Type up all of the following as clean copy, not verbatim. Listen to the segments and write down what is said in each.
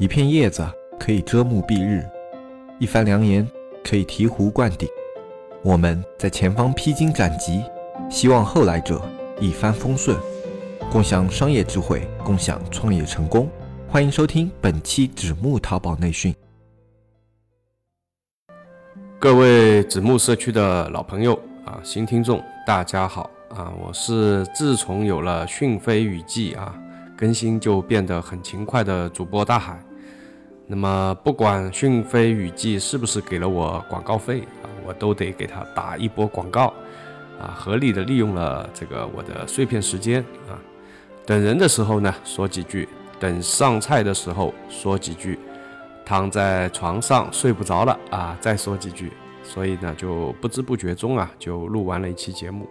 一片叶子可以遮目蔽日，一番良言可以醍醐灌顶。我们在前方披荆斩棘，希望后来者一帆风顺，共享商业智慧，共享创业成功。欢迎收听本期子木淘宝内训。各位子木社区的老朋友啊，新听众大家好啊！我是自从有了讯飞雨季啊，更新就变得很勤快的主播大海。那么不管讯飞雨季是不是给了我广告费啊，我都得给他打一波广告啊，合理的利用了这个我的碎片时间啊。等人的时候呢说几句，等上菜的时候说几句，躺在床上睡不着了啊再说几句，所以呢就不知不觉中啊就录完了一期节目。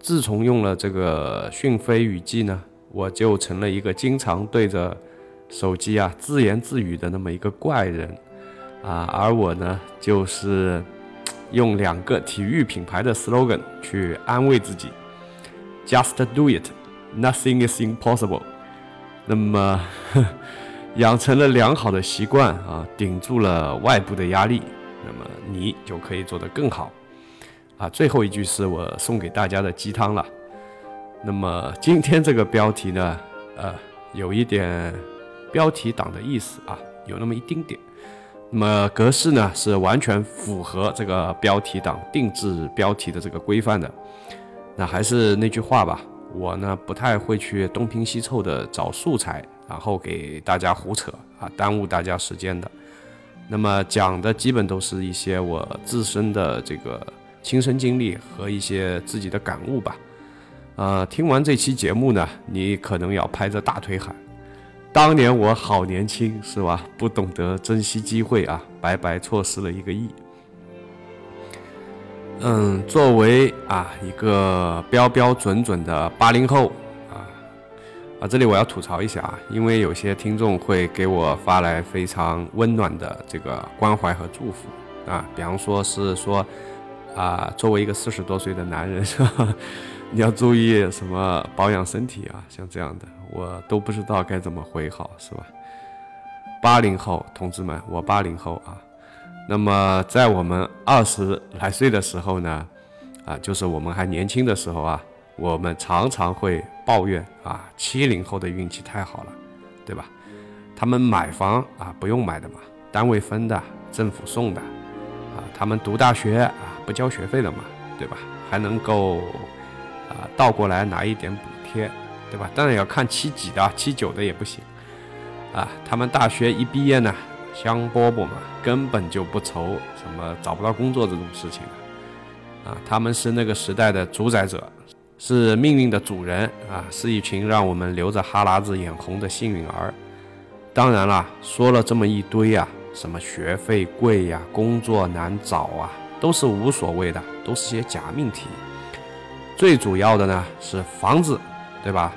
自从用了这个讯飞雨季呢，我就成了一个经常对着手机啊自言自语的那么一个怪人啊，而我呢就是用两个体育品牌的 slogan 去安慰自己 Just do it, nothing is impossible。 那么养成了良好的习惯啊，顶住了外部的压力，那么你就可以做得更好啊。最后一句是我送给大家的鸡汤了。那么今天这个标题呢有一点标题党的意思啊，有那么一丁点。那么格式呢是完全符合这个标题党定制标题的这个规范的。那还是那句话吧，我呢不太会去东拼西凑的找素材，然后给大家胡扯啊，耽误大家时间的。那么讲的基本都是一些我自身的这个亲身经历和一些自己的感悟吧。听完这期节目呢，你可能要拍着大腿喊，当年我好年轻是吧，不懂得珍惜机会啊，白白错失了1个亿。作为啊一个标标准准的80后啊，这里我要吐槽一下啊，因为有些听众会给我发来非常温暖的这个关怀和祝福啊，比方说是说啊，作为一个40多岁的男人呵呵，你要注意什么保养身体啊，像这样的我都不知道该怎么回好是吧。80后同志们，我80后啊。那么在我们20来岁的时候呢啊，就是我们还年轻的时候啊，我们常常会抱怨啊70后的运气太好了对吧，他们买房啊不用买的嘛，单位分的，政府送的啊，他们读大学啊不交学费的嘛对吧，还能够倒过来拿一点补贴对吧，当然要看79的79的也不行啊，他们大学一毕业呢香饽饽嘛，根本就不愁什么找不到工作这种事情啊，他们是那个时代的主宰者，是命运的主人啊，是一群让我们流着哈喇子眼红的幸运儿。当然啦，说了这么一堆啊，什么学费贵啊，工作难找啊，都是无所谓的，都是些假命题。最主要的呢是房子对吧，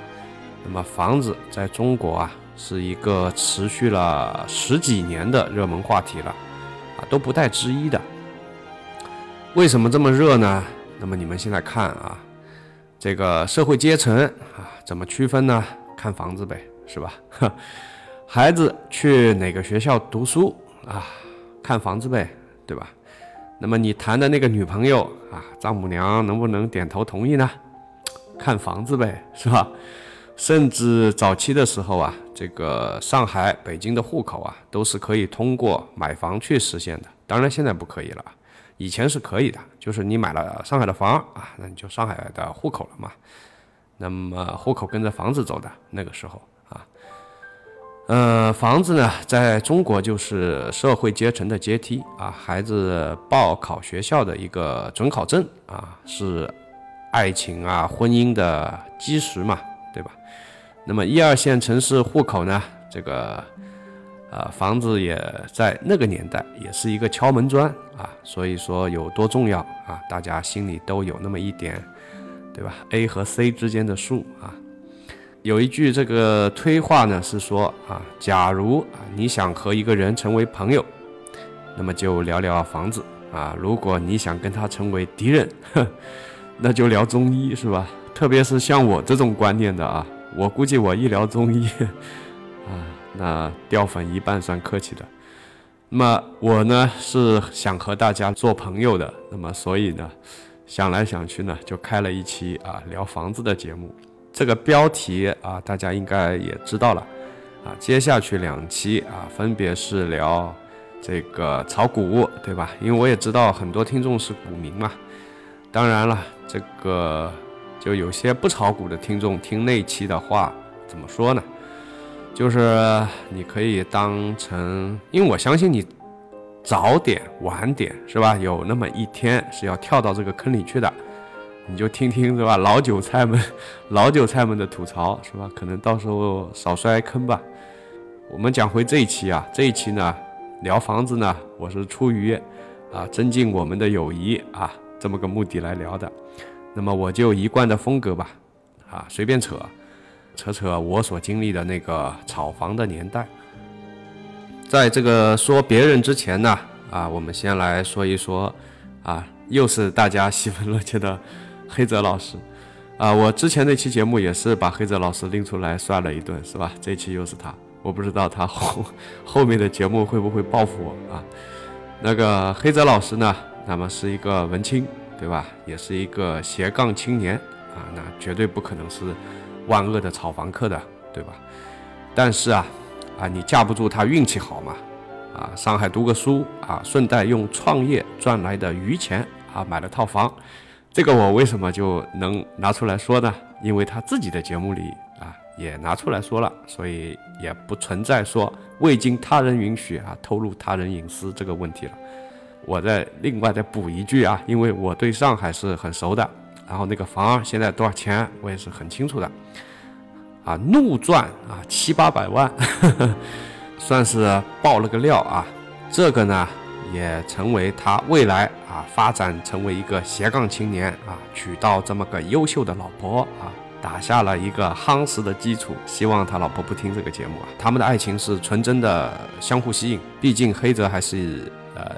那么房子在中国啊是一个持续了10几年的热门话题了啊，都不带之一的。为什么这么热呢？那么你们现在看啊，这个社会阶层啊怎么区分呢？看房子呗是吧，孩子去哪个学校读书啊看房子呗对吧，那么你谈的那个女朋友啊，丈母娘能不能点头同意呢？看房子呗是吧。甚至早期的时候啊，这个上海北京的户口啊都是可以通过买房去实现的，当然现在不可以了，以前是可以的，就是你买了上海的房啊，那你就上海的户口了嘛，那么户口跟着房子走的那个时候啊。房子呢在中国就是社会阶层的阶梯啊，孩子报考学校的一个准考证啊，是爱情啊婚姻的基石嘛对吧。那么1、2线城市户口呢，这个房子也在那个年代也是一个敲门砖啊，所以说有多重要啊，大家心里都有那么一点对吧， A 和 C 之间的数啊。有一句这个推话呢是说啊，假如你想和一个人成为朋友，那么就聊聊房子啊，如果你想跟他成为敌人，那就聊中医是吧，特别是像我这种观念的啊，我估计我一聊中医啊那掉粉一半算客气的。那么我呢是想和大家做朋友的，那么所以呢想来想去呢就开了一期聊房子的节目。这个标题大家应该也知道了接下去两期分别是聊这个炒股屋，对吧？因为我也知道很多听众是股民嘛。当然了，这个就有些不炒股的听众听那期的话，怎么说呢？就是你可以当成，因为我相信你早点晚点是吧？有那么一天是要跳到这个坑里去的，你就听听是吧？老韭菜们的吐槽是吧？可能到时候少摔坑吧。我们讲回这一期这一期呢聊房子呢，我是出于增进我们的友谊这么个目的来聊的。那么我就一贯的风格吧，随便扯我所经历的那个炒房的年代。在这个说别人之前呢，我们先来说一说又是大家喜闻乐见的黑泽老师。我之前那期节目也是把黑泽老师拎出来摔了一顿是吧？这期又是他，我不知道他后面的节目会不会报复我那个黑泽老师呢，那么是一个文青对吧？也是一个斜杠青年那绝对不可能是万恶的炒房客的对吧？但是你架不住他运气好嘛上海读个书顺带用创业赚来的余钱买了套房。这个我为什么就能拿出来说呢？因为他自己的节目里也拿出来说了，所以也不存在说未经他人允许透露他人隐私这个问题了。我再另外再补一句因为我对上海是很熟的，然后那个房现在多少钱我也是很清楚的怒赚700-800万呵呵，算是爆了个料这个呢也成为他未来发展成为一个斜杠青年娶到这么个优秀的老婆打下了一个夯实的基础。希望他老婆不听这个节目他们的爱情是纯真的相互吸引，毕竟黑泽还是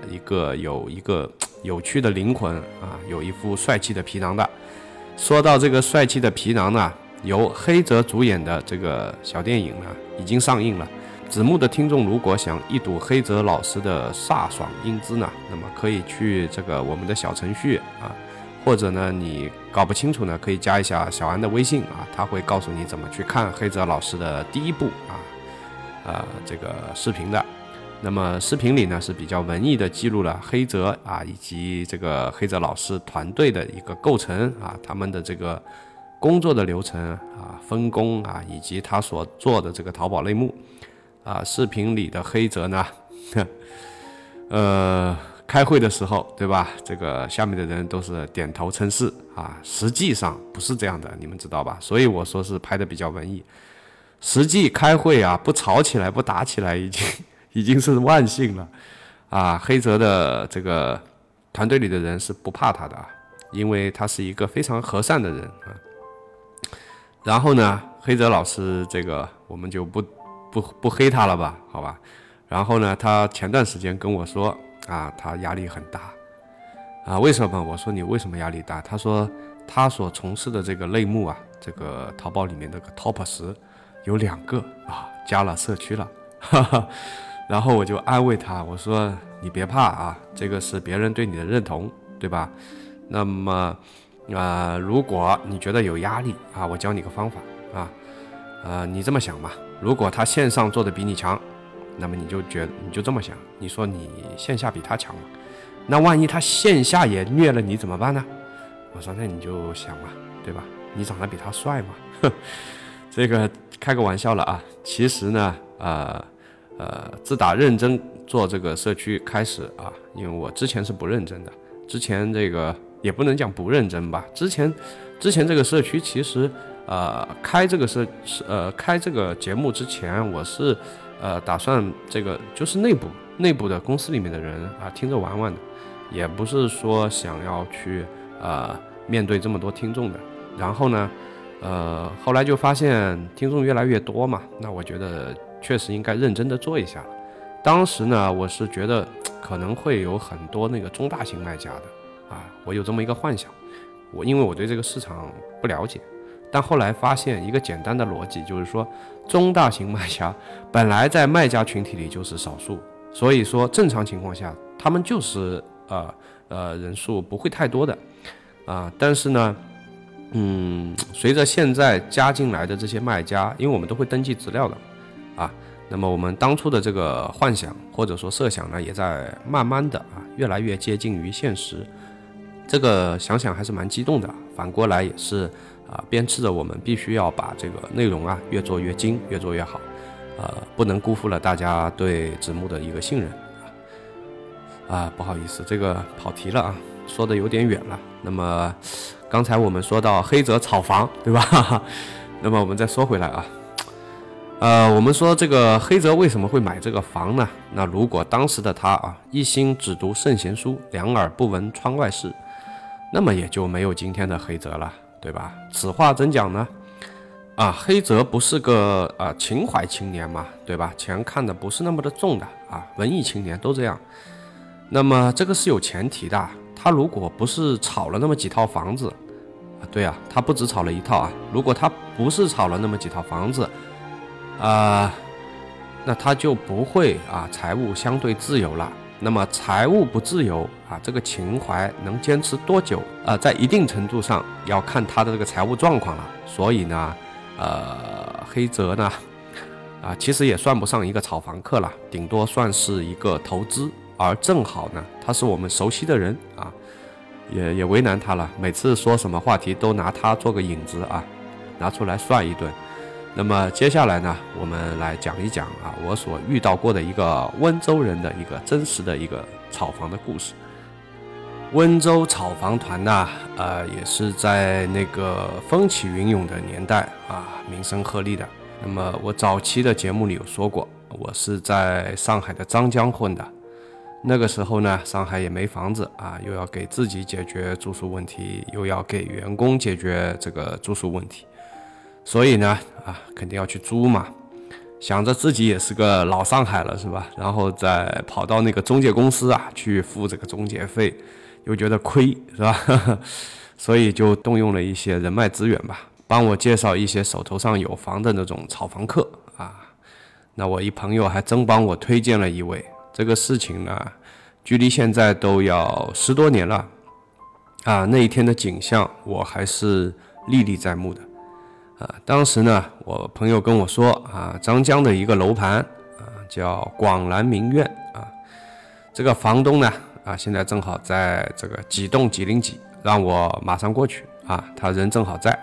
一个有趣的灵魂有一副帅气的皮囊的。说到这个帅气的皮囊呢，由黑泽主演的这个小电影呢已经上映了。子木的听众如果想一睹黑泽老师的飒爽英姿呢，那么可以去这个我们的小程序或者呢你搞不清楚呢可以加一下小安的微信他会告诉你怎么去看黑泽老师的第一部这个视频的。那么视频里呢是比较文艺的记录了黑泽以及这个黑泽老师团队的一个构成他们的这个工作的流程分工以及他所做的这个淘宝类目视频里的黑泽呢开会的时候对吧，这个下面的人都是点头称是实际上不是这样的，你们知道吧？所以我说是拍的比较文艺。实际开会不吵起来不打起来已经是万幸了黑泽的这个团队里的人是不怕他的因为他是一个非常和善的人然后呢黑泽老师这个我们就不黑他了吧，好吧。然后呢他前段时间跟我说他压力很大为什么？我说你为什么压力大？他说他所从事的这个类目这个淘宝里面的 top 10有2个加了社区了然后我就安慰他，我说你别怕这个是别人对你的认同对吧？那么如果你觉得有压力我教你个方法你这么想嘛，如果他线上做的比你强，那么你就这么想，你说你线下比他强嘛，那万一他线下也虐了你怎么办呢？我说那你就想嘛，对吧？你长得比他帅嘛这个开个玩笑了其实呢自打认真做这个社区开始因为我之前是不认真的，之前这个也不能讲不认真吧，之前这个社区其实开这个节目之前我是打算这个就是内部的公司里面的人听着玩玩的，也不是说想要去面对这么多听众的。然后呢后来就发现听众越来越多嘛，那我觉得确实应该认真的做一下。当时呢我是觉得可能会有很多那个中大型卖家的我有这么一个幻想，因为我对这个市场不了解，但后来发现一个简单的逻辑，就是说中大型卖家本来在卖家群体里就是少数，所以说正常情况下他们就是人数不会太多的但是呢随着现在加进来的这些卖家，因为我们都会登记资料的那么我们当初的这个幻想或者说设想呢，也在慢慢的越来越接近于现实。这个想想还是蛮激动的，反过来也是鞭笞着我们必须要把这个内容越做越精，越做越好，不能辜负了大家对子木的一个信任不好意思，这个跑题了说的有点远了。那么刚才我们说到黑泽炒房，对吧？那么我们再说回来我们说这个黑泽为什么会买这个房呢？那如果当时的他一心只读圣贤书，两耳不闻窗外事，那么也就没有今天的黑泽了，对吧？此话怎讲呢？黑泽不是个情怀青年嘛，对吧？钱看的不是那么的重的文艺青年都这样。那么这个是有前提的，他如果不是炒了那么几套房子，对啊，他不止炒了一套如果他不是炒了那么几套房子那他就不会财务相对自由了。那么财务不自由这个情怀能坚持多久在一定程度上要看他的这个财务状况了。所以呢黑泽呢其实也算不上一个炒房客了，顶多算是一个投资，而正好呢他是我们熟悉的人也为难他了，每次说什么话题都拿他做个引子拿出来算一顿。那么接下来呢，我们来讲一讲我所遇到过的一个温州人的一个真实的一个炒房的故事。温州炒房团呢，也是在那个风起云涌的年代名声鹤立的。那么我早期的节目里有说过，我是在上海的张江混的。那个时候呢，上海也没房子又要给自己解决住宿问题，又要给员工解决这个住宿问题。所以呢肯定要去租嘛，想着自己也是个老上海了，是吧？然后再跑到那个中介公司去付这个中介费，又觉得亏，是吧？所以就动用了一些人脉资源吧，帮我介绍一些手头上有房的那种炒房客那我一朋友还真帮我推荐了一位。这个事情呢，距离现在都要10多年了那一天的景象我还是历历在目的。当时呢，我朋友跟我说张江的一个楼盘叫广兰名苑这个房东呢现在正好在这个几栋几零几，让我马上过去他人正好在。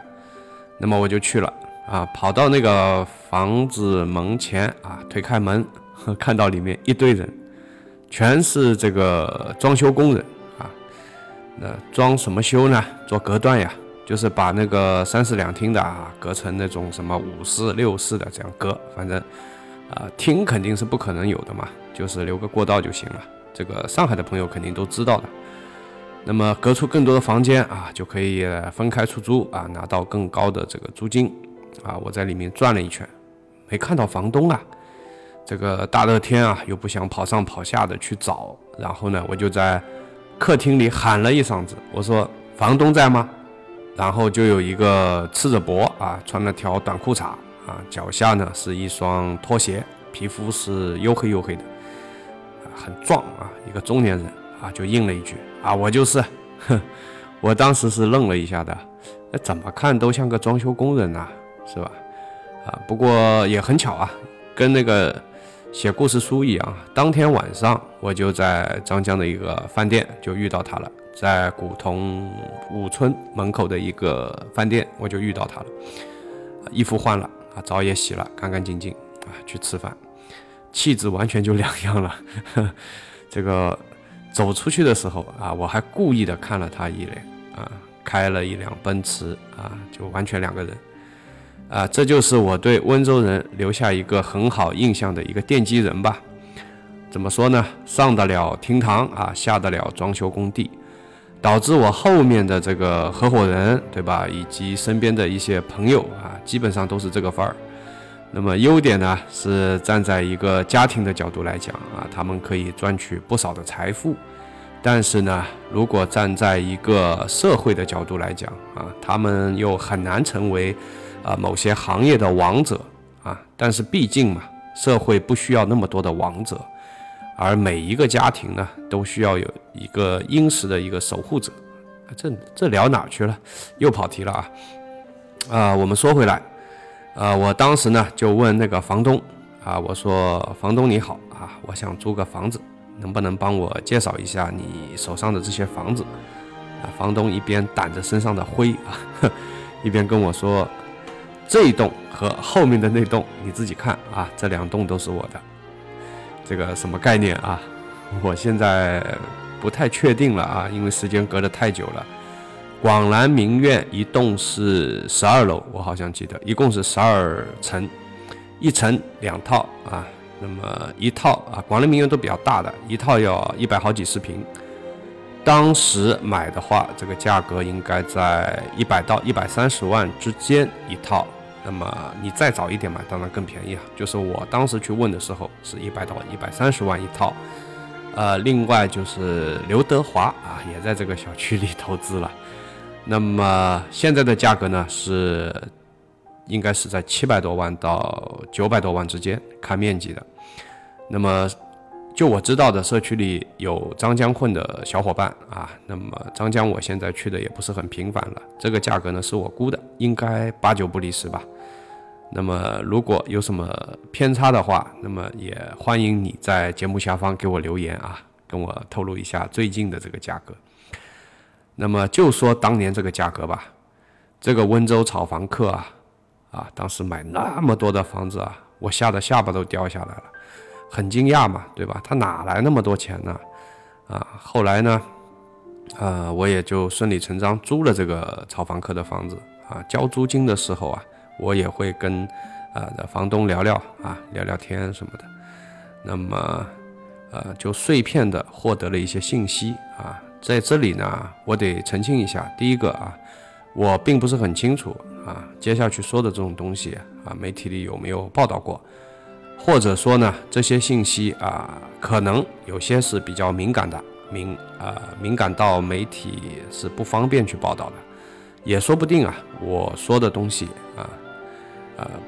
那么我就去了跑到那个房子门前推开门，看到里面一堆人，全是这个装修工人那装什么修呢？做隔断呀，就是把那个3室2厅的隔成那种什么5室6室的，这样隔，反正厅肯定是不可能有的嘛，就是留个过道就行了，这个上海的朋友肯定都知道的。那么隔出更多的房间就可以分开出租拿到更高的这个租金我在里面转了一圈，没看到房东这个大热天又不想跑上跑下的去找，然后呢我就在客厅里喊了一嗓子，我说房东在吗？然后就有一个赤着脖穿了条短裤衩脚下呢是一双拖鞋，皮肤是黝黑黝黑的很壮一个中年人就应了一句我就是。我当时是愣了一下的，怎么看都像个装修工人是吧？不过也很巧跟那个写故事书一样，当天晚上我就在张江的一个饭店就遇到他了，在古桐五村门口的一个饭店我就遇到他了，衣服换了澡也洗了，干干净净去吃饭，气质完全就两样了。这个走出去的时候我还故意的看了他一眼开了一辆奔驰就完全两个人这就是我对温州人留下一个很好印象的一个奠基人吧。怎么说呢？上得了厅堂下得了装修工地，导致我后面的这个合伙人，对吧，以及身边的一些朋友基本上都是这个范儿。那么优点呢，是站在一个家庭的角度来讲他们可以赚取不少的财富，但是呢，如果站在一个社会的角度来讲啊，他们又很难成为某些行业的王者啊。但是毕竟嘛，社会不需要那么多的王者，而每一个家庭呢，都需要有一个殷实的一个守护者。这聊哪去了？又跑题了啊！我们说回来，我当时呢就问那个房东啊，我说房东你好啊，我想租个房子。能不能帮我介绍一下你手上的这些房子？啊，房东一边掸着身上的灰啊，一边跟我说：“这一栋和后面的那栋你自己看啊，这两栋都是我的。”这个什么概念啊？我现在不太确定了啊，因为时间隔得太久了。广南名苑一栋是12楼，我好像记得，一共是12层，一层2套啊。那么一套啊，广南名苑都比较大的，一套要100好几十平。当时买的话，这个价格应该在100到130万之间一套。那么你再早一点买，当然更便宜啊。就是我当时去问的时候，是100到130万一套。另外就是刘德华啊，也在这个小区里投资了。那么现在的价格呢是，应该是在700多万到900多万之间，看面积的。那么就我知道的，社区里有张江混的小伙伴啊，那么张江我现在去的也不是很频繁了，这个价格呢是我估的，应该8、9不离10吧。那么如果有什么偏差的话，那么也欢迎你在节目下方给我留言啊，跟我透露一下最近的这个价格。那么就说当年这个价格吧，这个温州炒房客啊，当时买那么多的房子啊，我吓得下巴都掉下来了，很惊讶嘛，对吧？他哪来那么多钱呢？啊，后来呢，我也就顺理成章租了这个炒房客的房子啊。交租金的时候啊，我也会跟房东聊聊天什么的。那么，就碎片的获得了一些信息啊。在这里呢，我得澄清一下，第一个啊，我并不是很清楚啊，接下去说的这种东西啊，媒体里有没有报道过，或者说呢，这些信息啊，可能有些是比较敏感的，敏感到媒体是不方便去报道的，也说不定啊，我说的东西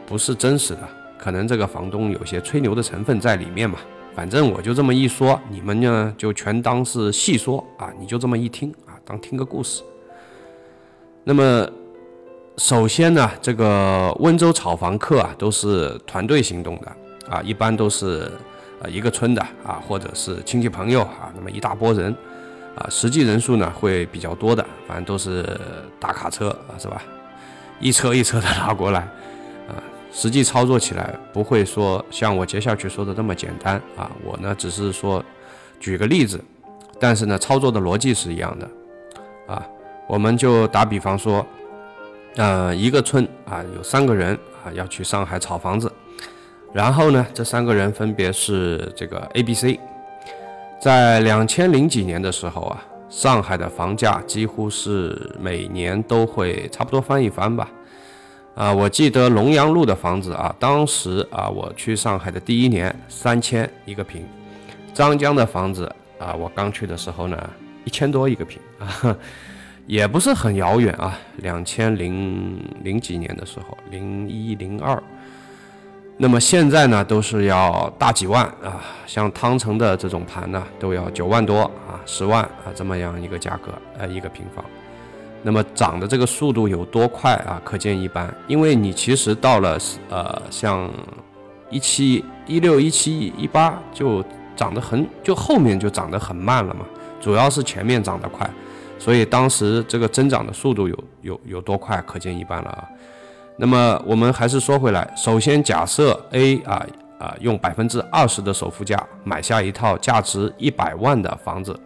不是真实的，可能这个房东有些吹牛的成分在里面嘛。反正我就这么一说，你们呢就全当是细说啊，你就这么一听啊，当听个故事。那么首先呢，这个温州炒房客啊都是团队行动的啊，一般都是一个村的啊，或者是亲戚朋友啊，那么一大波人啊，实际人数呢会比较多的，反正都是大卡车啊，是吧？一车一车的拉过来啊，实际操作起来不会说像我接下去说的那么简单啊，我呢只是说举个例子，但是呢操作的逻辑是一样的啊。我们就打比方说，一个村啊有3个人啊要去上海炒房子，然后呢这3个人分别是这个 ABC。 在2000几年的时候啊，上海的房价几乎是每年都会差不多翻一番吧。啊，我记得龙阳路的房子啊，当时啊我去上海的第一年3000一个平，张江的房子啊我刚去的时候呢1000多一个平啊。也不是很遥远啊，2000几年的时候，01、02。那么现在呢，都是要大几万啊，像汤臣的这种盘呢，都要9万多啊，10万啊，这么样一个价格，一个平方。那么涨的这个速度有多快啊，可见一斑。因为你其实到了像17、16、17、18就涨得很，就后面就涨得很慢了嘛，主要是前面涨得快。所以当时这个增长的速度有多快，可见一斑了啊。那么我们还是说回来，首先假设 A 用20%的首付价买下一套价值100万的房子，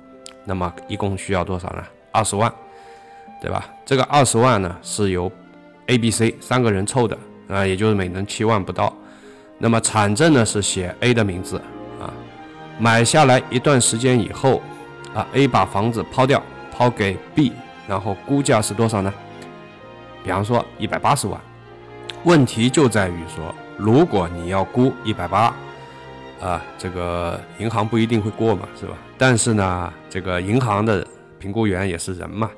那么一共需要多少呢？20万，对吧？这个20万呢是由 ABC 3个人凑的啊，也就是每人7万不到。那么产证呢是写 A 的名字啊。买下来一段时间以后啊 ，A 把房子抛给 B， 然后估价是多少呢？比方说180万。问题就在于说，如果你要估180，这个银行不一定会过嘛，是吧？但是呢，这个银行的评估员也是人嘛，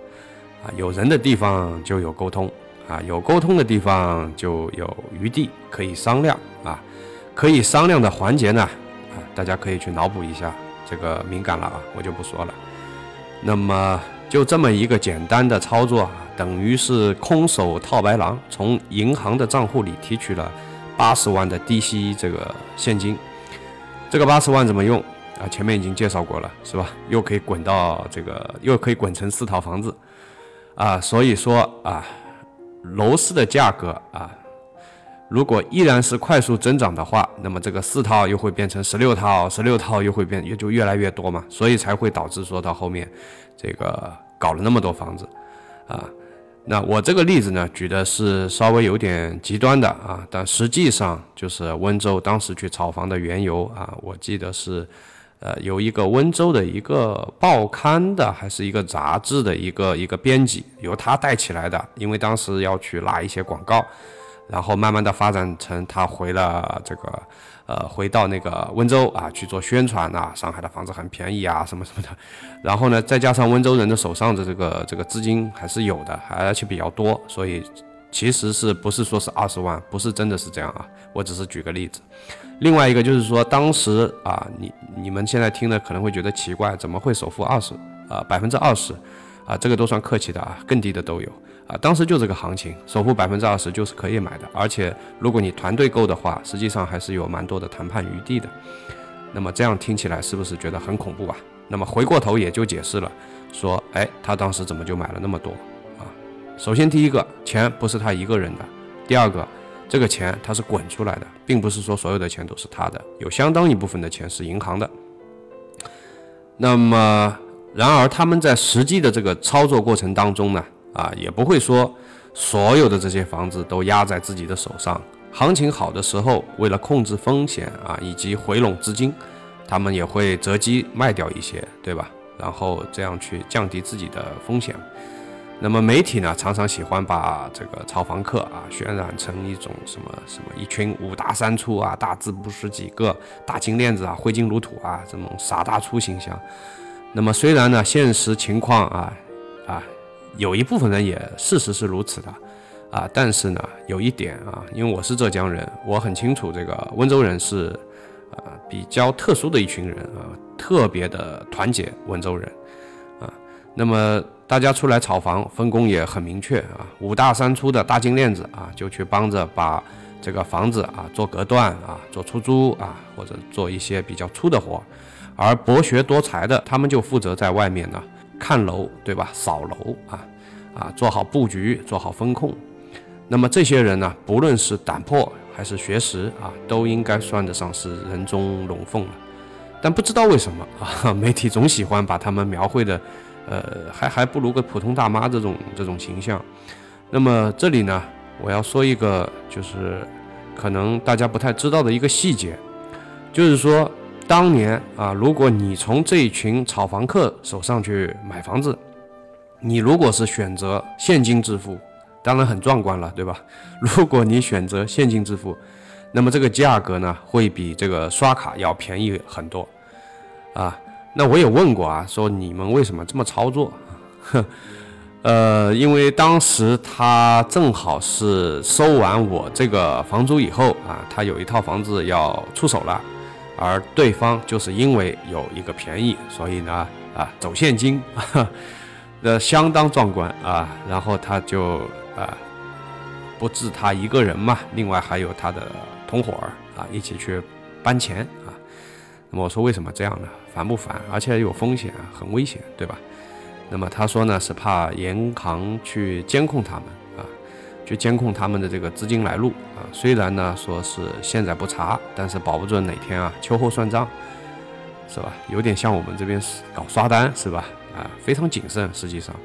有人的地方就有沟通，有沟通的地方就有余地可以商量，可以商量的环节呢，大家可以去脑补一下，这个敏感了我就不说了。那么就这么一个简单的操作，等于是空手套白狼，从银行的账户里提取了80万的低息这个现金。这个80万怎么用啊？前面已经介绍过了，是吧？又可以滚成4套房子啊。所以说楼市的价格如果依然是快速增长的话，那么这个4套又会变成16套，16套又会就越来越多嘛，所以才会导致说到后面这个搞了那么多房子那我这个例子呢，举的是稍微有点极端的但实际上就是温州当时去炒房的缘由我记得是有一个温州的一个报刊的还是一个杂志的一个编辑，由他带起来的，因为当时要去拉一些广告。然后慢慢的发展成他回到那个温州去做宣传上海的房子很便宜什么什么的。然后呢，再加上温州人的手上的这个资金还是有的，而且比较多，所以其实是不是说是20万，不是真的是这样我只是举个例子。另外一个就是说，当时你们现在听的可能会觉得奇怪，怎么会首付20%？这个都算客气的更低的都有当时就这个行情，首付20%就是可以买的，而且如果你团队够的话，实际上还是有蛮多的谈判余地的。那么这样听起来是不是觉得很恐怖那么回过头也就解释了，说他当时怎么就买了那么多首先第一个，钱不是他一个人的；第二个，这个钱他是滚出来的，并不是说所有的钱都是他的，有相当一部分的钱是银行的。那么然而他们在实际的这个操作过程当中呢，也不会说所有的这些房子都压在自己的手上。行情好的时候，为了控制风险以及回笼资金，他们也会择机卖掉一些，对吧？然后这样去降低自己的风险。那么媒体呢，常常喜欢把这个炒房客渲染成一种什么什么一群五大三粗大字不识几个，大金链子挥金如土这种傻大粗形象。那么虽然呢，现实情况有一部分人也事实是如此的但是呢，有一点因为我是浙江人，我很清楚这个温州人是比较特殊的一群人特别的团结温州人那么大家出来炒房分工也很明确五大三粗的大金链子就去帮着把这个房子做隔断做出租或者做一些比较粗的活。而博学多才的，他们就负责在外面呢看楼，对吧？扫楼做好布局，做好风控。那么这些人呢，不论是胆魄还是学识都应该算得上是人中龙凤了。但不知道为什么媒体总喜欢把他们描绘的，还不如个普通大妈这种形象。那么这里呢，我要说一个就是可能大家不太知道的一个细节，就是说。当年如果你从这一群炒房客手上去买房子，你如果是选择现金支付，当然很壮观了，对吧？如果你选择现金支付，那么这个价格呢，会比这个刷卡要便宜很多那我也问过说你们为什么这么操作？因为当时他正好是收完我这个房租以后他有一套房子要出手了。而对方就是因为有一个便宜，所以呢走现金相当壮观然后他就不止他一个人嘛，另外还有他的同伙一起去搬钱那么我说为什么这样呢？烦不烦？而且有风险很危险，对吧？那么他说呢，是怕银行去监控他们去监控他们的这个资金来路虽然呢说是现在不查，但是保不准哪天秋后算账，是吧？有点像我们这边搞刷单，是吧？非常谨慎实际上。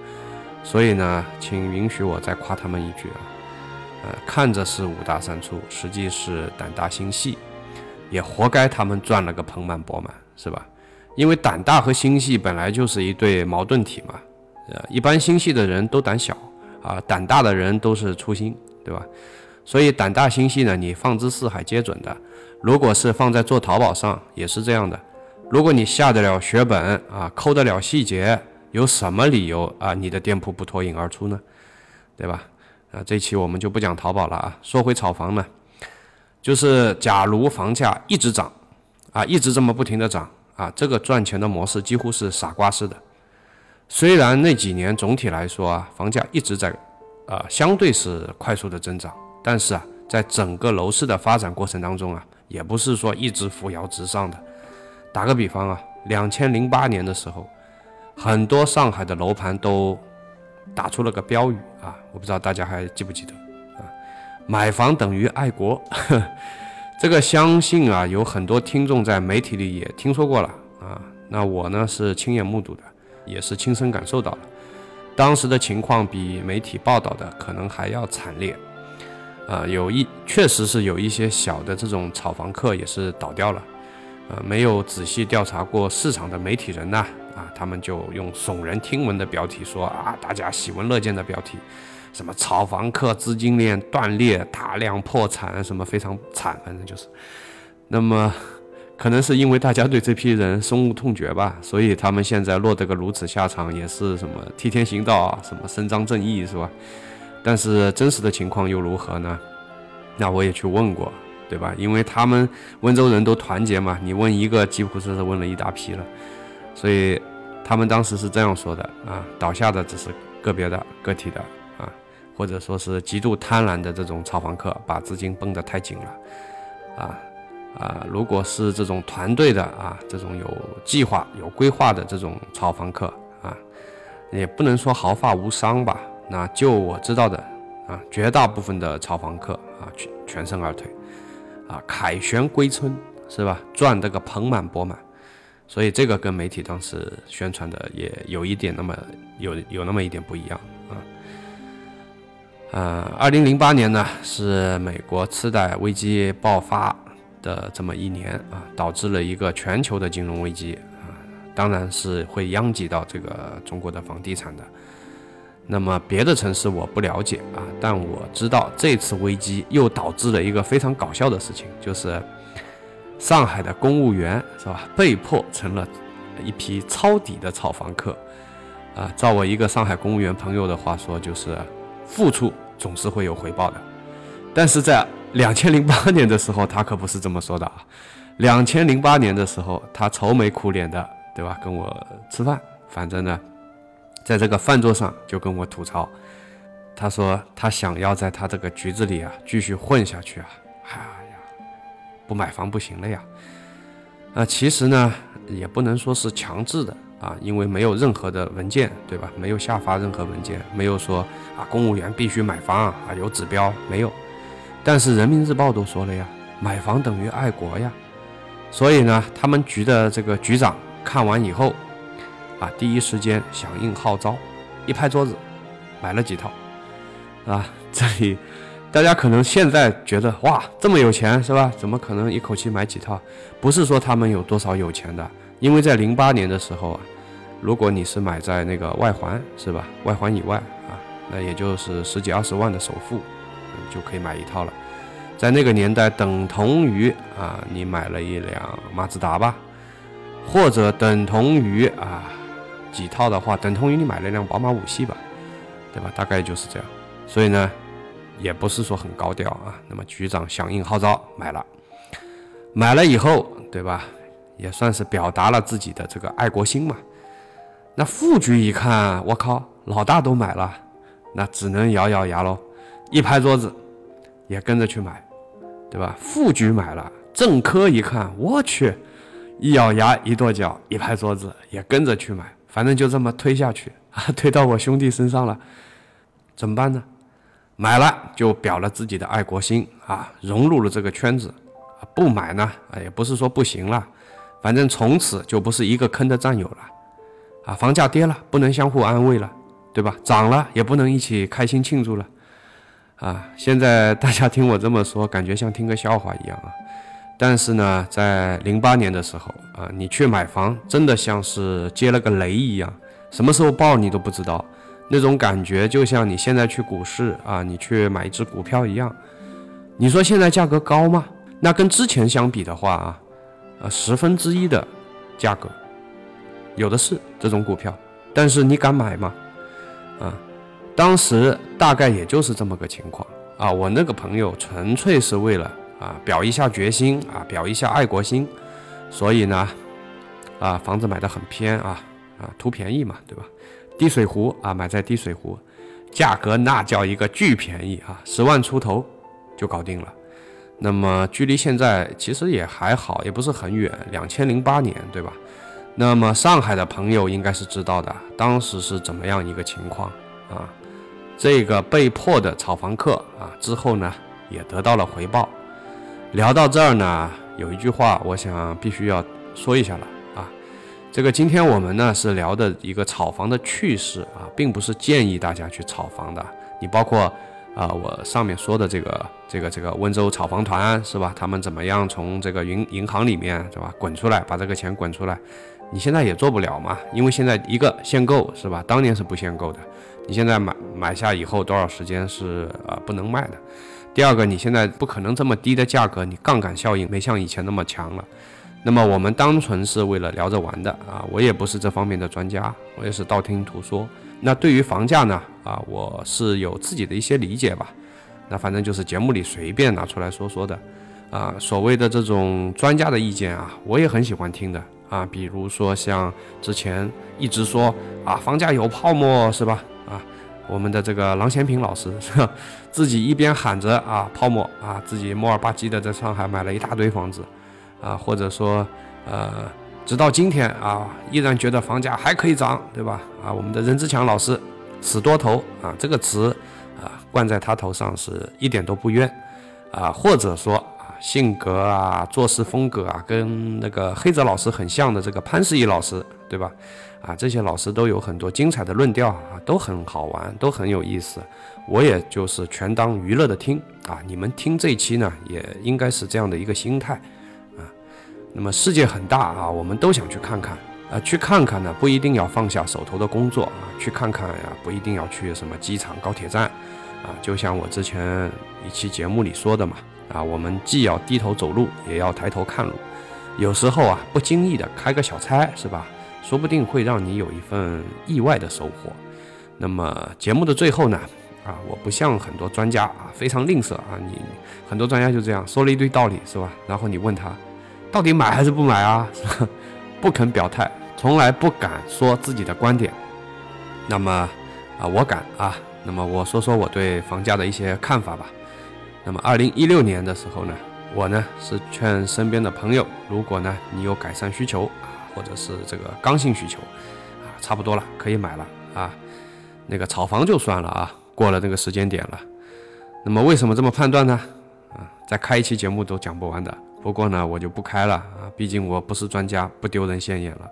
所以呢，请允许我再夸他们一句看着是五大三粗，实际是胆大心细，也活该他们赚了个盆满钵满，是吧？因为胆大和心细本来就是一对矛盾体嘛一般心细的人都胆小胆大的人都是粗心，对吧？所以胆大心细呢，你放之四海皆准的。如果是放在做淘宝上也是这样的，如果你下得了血本啊，抠得了细节，有什么理由啊你的店铺不脱颖而出呢？对吧？这期我们就不讲淘宝了啊，说回炒房呢，就是假如房价一直涨啊，一直这么不停的涨啊，这个赚钱的模式几乎是傻瓜式的。虽然那几年总体来说啊，房价一直在相对是快速的增长，但是啊，在整个楼市的发展过程当中啊，也不是说一直扶摇直上的。打个比方啊，2008年的时候，很多上海的楼盘都打出了个标语啊，我不知道大家还记不记得啊，买房等于爱国。这个相信啊，有很多听众在媒体里也听说过了啊。那我呢是亲眼目睹的，也是亲身感受到了。当时的情况比媒体报道的可能还要惨烈，确实是有一些小的这种炒房客也是倒掉了，没有仔细调查过市场的媒体人呐，他们就用耸人听闻的标题说啊，大家喜闻乐见的标题，什么炒房客资金链断裂，大量破产，什么非常惨，反正就是。那么，可能是因为大家对这批人深恶痛绝吧，所以他们现在落得个如此下场，也是什么替天行道啊，什么伸张正义是吧？但是真实的情况又如何呢？那我也去问过，对吧？因为他们温州人都团结嘛，你问一个几乎是问了一大批了，所以他们当时是这样说的啊，倒下的只是个别的个体的。或者说是极度贪婪的这种炒房客，把资金绷得太紧了，如果是这种团队的啊，这种有计划、有规划的这种炒房客啊，也不能说毫发无伤吧。那就我知道的啊，绝大部分的炒房客啊，全身而退，啊，凯旋归村是吧？赚得个盆满钵满。所以这个跟媒体当时宣传的也有一点那么有那么一点不一样啊。2008年呢是美国次贷危机爆发的这么一年啊，导致了一个全球的金融危机啊，当然是会殃及到这个中国的房地产的。那么别的城市我不了解啊，但我知道这次危机又导致了一个非常搞笑的事情，就是上海的公务员是吧，被迫成了一批抄底的炒房客啊。照我一个上海公务员朋友的话说，就是付出总是会有回报的，但是在2008年的时候，他可不是这么说的啊。2008年的时候，他愁眉苦脸的，对吧？跟我吃饭，反正呢，在这个饭桌上就跟我吐槽，他说他想要在他这个局子里啊继续混下去啊，哎呀，不买房不行了呀。其实呢，也不能说是强制的。因为没有任何的文件，对吧？没有下发任何文件，没有说啊公务员必须买房啊，有指标没有？但是人民日报都说了呀，买房等于爱国呀。所以呢，他们局的这个局长看完以后，第一时间响应号召，一拍桌子，买了几套。这里大家可能现在觉得哇这么有钱是吧？怎么可能一口气买几套？不是说他们有多少有钱的，因为在08年的时候啊。如果你是买在那个外环是吧，外环以外啊，那也就是十几20万的首付，就可以买一套了。在那个年代等同于你买了一辆马自达吧，或者等同于几套的话，等同于你买了一辆宝马5系吧，对吧？大概就是这样。所以呢也不是说很高调啊。那么局长响应号召买了以后，对吧？也算是表达了自己的这个爱国心嘛。那副局一看，我靠，老大都买了，那只能咬咬牙咯，一拍桌子，也跟着去买，对吧？副局买了，正科一看，我去，一咬牙，一跺脚，一拍桌子，也跟着去买，反正就这么推下去，推到我兄弟身上了，怎么办呢？买了就表了自己的爱国心融入了这个圈子，不买呢也不是说不行了，反正从此就不是一个坑的战友了。房价跌了不能相互安慰了，对吧？涨了也不能一起开心庆祝了。现在大家听我这么说，感觉像听个笑话一样但是呢，在08年的时候你去买房真的像是接了个雷一样，什么时候爆你都不知道，那种感觉就像你现在去股市你去买一只股票一样。你说现在价格高吗？那跟之前相比的话啊，1/10的价格有的是这种股票，但是你敢买吗？啊，当时大概也就是这么个情况啊。我那个朋友纯粹是为了啊表一下决心啊，表一下爱国心，所以呢啊房子买得很偏啊图便宜嘛，对吧？滴水湖啊，买在滴水湖，价格那叫一个巨便宜啊，10万出头就搞定了。那么距离现在其实也还好，也不是很远，2008年对吧？那么上海的朋友应该是知道的，当时是怎么样一个情况啊？这个被迫的炒房客啊，之后呢也得到了回报。聊到这儿呢，有一句话我想必须要说一下了啊。这个今天我们呢是聊的一个炒房的趣事啊，并不是建议大家去炒房的。你包括啊，我上面说的这个温州炒房团是吧？他们怎么样从这个银行里面是吧滚出来，把这个钱滚出来？你现在也做不了嘛，因为现在一个限购是吧？当年是不限购的，你现在买下以后多少时间是不能卖的。第二个，你现在不可能这么低的价格，你杠杆效应没像以前那么强了。那么我们单纯是为了聊着玩的啊，我也不是这方面的专家，我也是道听途说。那对于房价呢啊，我是有自己的一些理解吧。那反正就是节目里随便拿出来说的啊，所谓的这种专家的意见啊，我也很喜欢听的。啊，比如说像之前一直说啊房价有泡沫是吧？啊，我们的这个郎咸平老师自己一边喊着啊泡沫啊，自己摩尔吧唧的在上海买了一大堆房子啊，或者说直到今天啊依然觉得房价还可以涨，对吧？啊，我们的任志强老师死多头啊这个词啊灌在他头上是一点都不冤啊，或者说性格啊，做事风格啊，跟那个黑泽老师很像的这个潘石屹老师，对吧？啊，这些老师都有很多精彩的论调啊，都很好玩，都很有意思。我也就是全当娱乐的听啊，你们听这期呢，也应该是这样的一个心态啊。那么世界很大啊，我们都想去看看啊，去看看呢，不一定要放下手头的工作啊，去看看呀，不一定要去什么机场、高铁站啊，就像我之前一期节目里说的嘛。啊，我们既要低头走路，也要抬头看路。有时候啊，不经意的开个小差，是吧？说不定会让你有一份意外的收获。那么节目的最后呢，啊，我不像很多专家啊，非常吝啬啊。你很多专家就这样说了一堆道理，是吧？然后你问他，到底买还是不买啊？不肯表态，从来不敢说自己的观点。那么啊，我敢啊。那么我说说我对房价的一些看法吧。那么2016年的时候呢，我呢是劝身边的朋友，如果呢你有改善需求啊，或者是这个刚性需求啊，差不多了可以买了啊，那个炒房就算了啊，过了那个时间点了。那么为什么这么判断呢？啊，再开一期节目都讲不完的。不过呢我就不开了啊，毕竟我不是专家，不丢人现眼了，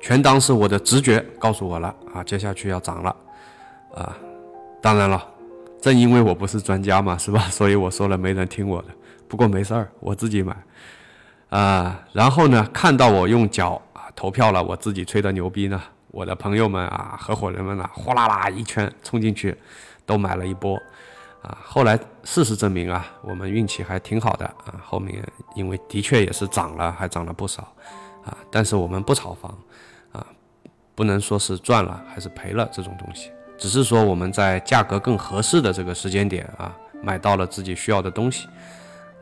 全当是我的直觉告诉我了啊，接下去要涨了啊。当然了，正因为我不是专家嘛，是吧？所以我说了没人听我的，不过没事儿，我自己买，然后呢，看到我用脚啊投票了，我自己吹的牛逼呢，我的朋友们啊，合伙人们啊，哗啦啦一圈冲进去，都买了一波，啊，后来事实证明啊，我们运气还挺好的啊，后面因为的确也是涨了，还涨了不少，啊，但是我们不炒房，啊，不能说是赚了还是赔了这种东西。只是说我们在价格更合适的这个时间点啊，买到了自己需要的东西。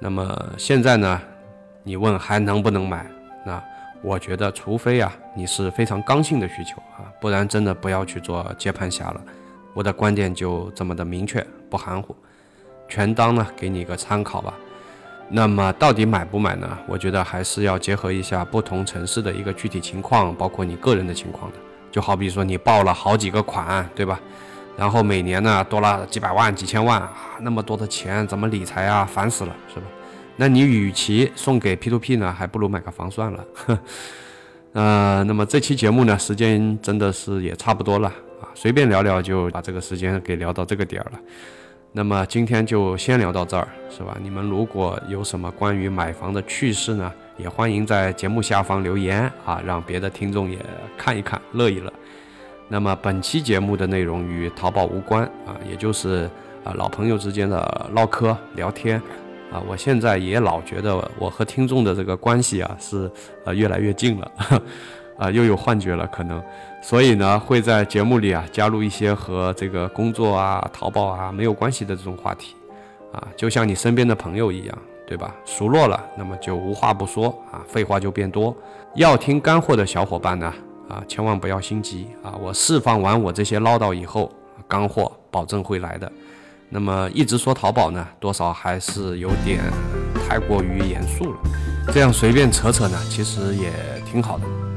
那么现在呢，你问还能不能买？那我觉得，除非啊你是非常刚性的需求啊，不然真的不要去做接盘侠了。我的观点就这么的明确，不含糊，全当呢给你一个参考吧。那么到底买不买呢？我觉得还是要结合一下不同城市的一个具体情况，包括你个人的情况的。就好比说你报了好几个款，对吧？然后每年呢多了几百万几千万啊，那么多的钱怎么理财啊，烦死了，是吧？那你与其送给 P2P 呢，还不如买个房算了。那么这期节目呢，时间真的是也差不多了啊，随便聊聊就把这个时间给聊到这个点了。那么今天就先聊到这儿，是吧？你们如果有什么关于买房的趣事呢，也欢迎在节目下方留言啊，让别的听众也看一看，乐一乐。那么本期节目的内容与淘宝无关啊，也就是老朋友之间的唠嗑聊天啊，我现在也老觉得我和听众的这个关系啊是越来越近了，又有幻觉了可能，所以呢会在节目里啊加入一些和这个工作啊、淘宝啊没有关系的这种话题，啊，就像你身边的朋友一样，对吧？熟络了，那么就无话不说啊，废话就变多。要听干货的小伙伴呢，千万不要心急啊！我释放完我这些唠叨以后，干货保证会来的。那么一直说淘宝呢，多少还是有点太过于严肃了，这样随便扯扯呢，其实也挺好的。